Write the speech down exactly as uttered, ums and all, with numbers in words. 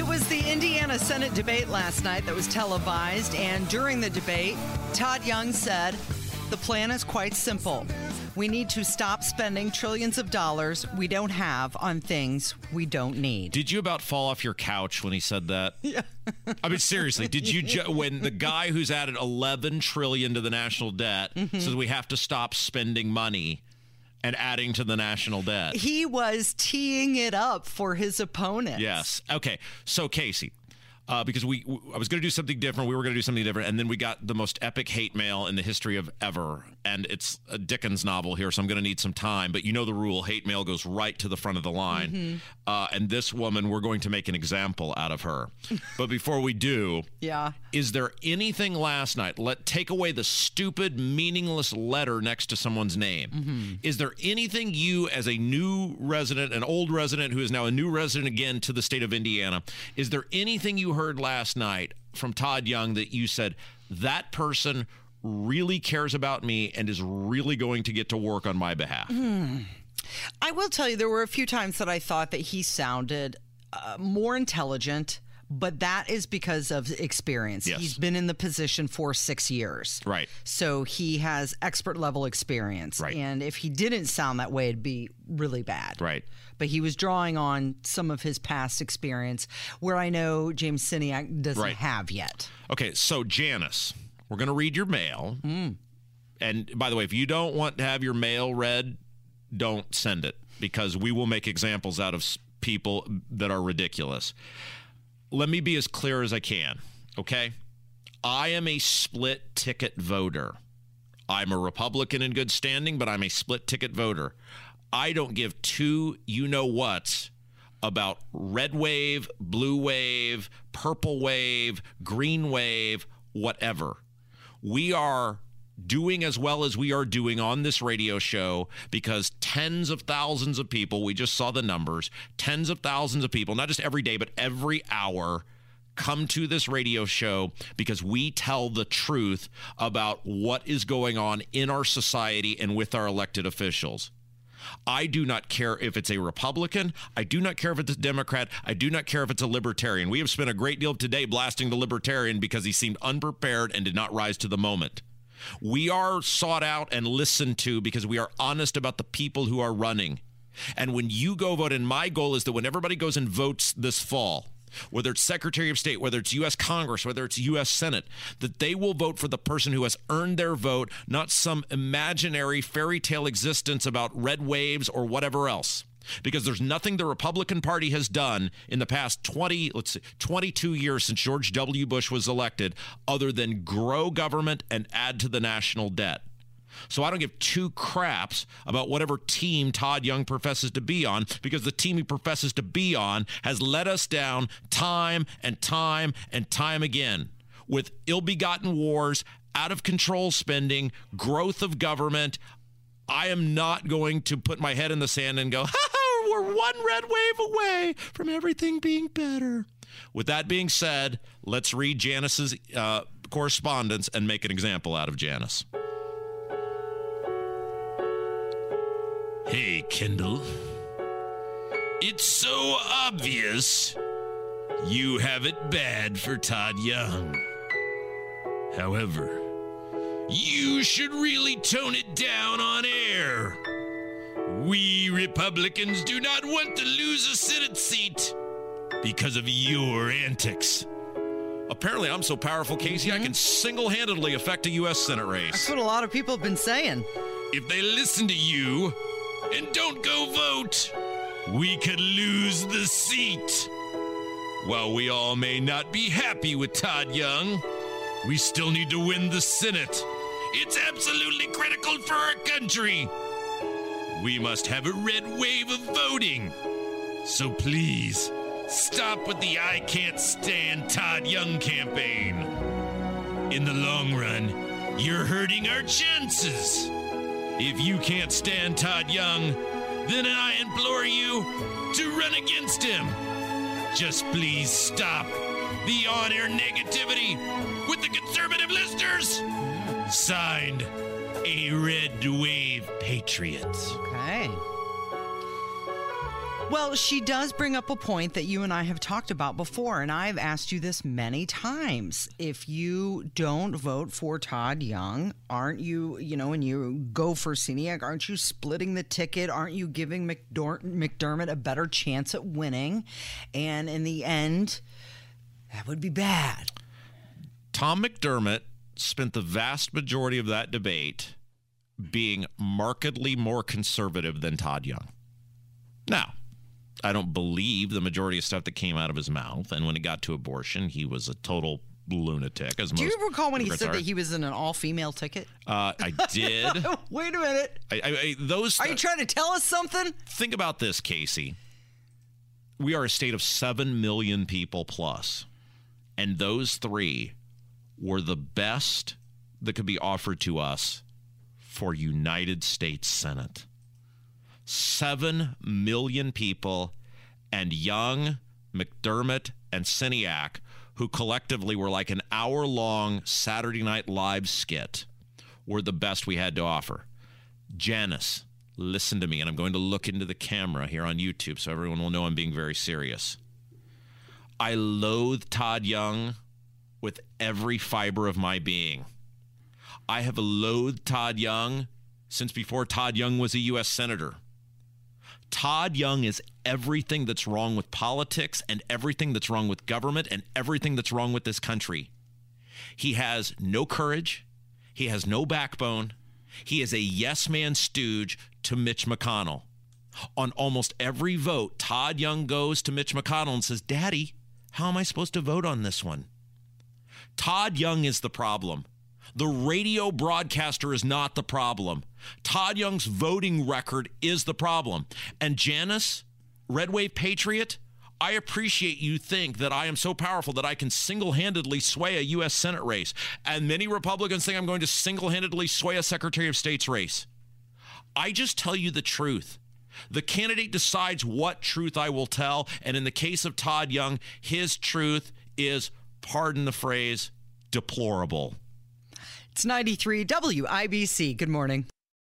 It was the Indiana Senate debate last night that was televised, and during the debate, Todd Young said, "The plan is quite simple. We need to stop spending trillions of dollars we don't have on things we don't need." Did you about fall off your couch when he said that? Yeah. I mean, seriously, did you, ju- when the guy who's added eleven trillion dollars to the national debt mm-hmm. says we have to stop spending money and adding to the national debt? He was teeing it up for his opponents. Yes. Okay. So, Casey, uh, because we, w- I was going to do something different. We were going to do something different. And then we got the most epic hate mail in the history of ever. And it's a Dickens novel here, so I'm going to need some time. But you know the rule. Hate mail goes right to the front of the line. Mm-hmm. Uh, and this woman, we're going to make an example out of her. But before we do, yeah. is there anything last night? Let take away the stupid, meaningless letter next to someone's name. Mm-hmm. Is there anything you, as a new resident, an old resident who is now a new resident again to the state of Indiana, is there anything you heard last night from Todd Young that you said, that person really cares about me and is really going to get to work on my behalf? Mm. I will tell you, there were a few times that I thought that he sounded uh, more intelligent, but that is because of experience. Yes. He's been in the position for six years. Right. So he has expert level experience. Right. And if he didn't sound that way, it'd be really bad. Right. But he was drawing on some of his past experience where I know James Sceniak doesn't right. have yet. Okay, so Janice, we're going to read your mail. Mm. And by the way, if you don't want to have your mail read, don't send it, because we will make examples out of people that are ridiculous. Let me be as clear as I can, okay? I am a split-ticket voter. I'm a Republican in good standing, but I'm a split-ticket voter. I don't give two you-know-whats about red wave, blue wave, purple wave, green wave, whatever. We are doing as well as we are doing on this radio show because tens of thousands of people, we just saw the numbers, tens of thousands of people, not just every day, but every hour, come to this radio show because we tell the truth about what is going on in our society and with our elected officials. I do not care if it's a Republican. I do not care if it's a Democrat. I do not care if it's a Libertarian. We have spent a great deal of today blasting the Libertarian because he seemed unprepared and did not rise to the moment. We are sought out and listened to because we are honest about the people who are running. And when you go vote, and my goal is that when everybody goes and votes this fall, whether it's Secretary of State, whether it's U S Congress, whether it's U S Senate, that they will vote for the person who has earned their vote, not some imaginary fairy tale existence about red waves or whatever else. Because there's nothing the Republican Party has done in the past twenty, let's see, twenty-two years since George W. Bush was elected other than grow government and add to the national debt. So I don't give two craps about whatever team Todd Young professes to be on, because the team he professes to be on has let us down time and time and time again with ill-begotten wars, out-of-control spending, growth of government. I am not going to put my head in the sand and go, ha ha, we're one red wave away from everything being better. With that being said, let's read Janice's uh, correspondence and make an example out of Janice. Hey, Kendall. It's so obvious you have it bad for Todd Young. However, you should really tone it down on air. We Republicans do not want to lose a Senate seat because of your antics. Apparently, I'm so powerful, Casey, mm-hmm. I can single-handedly affect a U S Senate race. That's what a lot of people have been saying. If they listen to you and don't go vote, we could lose the seat. While we all may not be happy with Todd Young, we still need to win the Senate. It's absolutely critical for our country. We must have a red wave of voting. So please, stop with the I can't stand Todd Young campaign. In the long run, you're hurting our chances. If you can't stand Todd Young, then I implore you to run against him. Just please stop the on-air negativity with the conservative listeners. Signed, a red wave patriot. Okay. Well, she does bring up a point that you and I have talked about before, and I've asked you this many times. If you don't vote for Todd Young, aren't you, you know, and you go for Sceniak, aren't you splitting the ticket? Aren't you giving McDor- McDermott a better chance at winning? And in the end, that would be bad. Tom McDermott spent the vast majority of that debate being markedly more conservative than Todd Young. Now, I don't believe the majority of stuff that came out of his mouth. And when it got to abortion, he was a total lunatic. As Do most you recall when he said are. that he was in an all-female ticket? Uh, I did. Wait a minute. I, I, I, those th- Are you trying to tell us something? Think about this, Casey. We are a state of seven million people plus. And those three were the best that could be offered to us for United States Senate. Seven million people, and Young, McDermott, and Sceniak, who collectively were like an hour-long Saturday Night Live skit, were the best we had to offer. Janice, listen to me, and I'm going to look into the camera here on YouTube so everyone will know I'm being very serious. I loathe Todd Young with every fiber of my being. I have loathed Todd Young since before Todd Young was a U S senator. Todd Young is everything that's wrong with politics and everything that's wrong with government and everything that's wrong with this country. He has no courage. He has no backbone. He is a yes man stooge to Mitch McConnell. On almost every vote, Todd Young goes to Mitch McConnell and says, "Daddy, how am I supposed to vote on this one?" Todd Young is the problem. The radio broadcaster is not the problem. Todd Young's voting record is the problem. And Janice, Red Wave Patriot, I appreciate you think that I am so powerful that I can single-handedly sway a U S Senate race. And many Republicans think I'm going to single-handedly sway a Secretary of State's race. I just tell you the truth. The candidate decides what truth I will tell. And in the case of Todd Young, his truth is, pardon the phrase, deplorable. It's ninety-three W I B C. Good morning.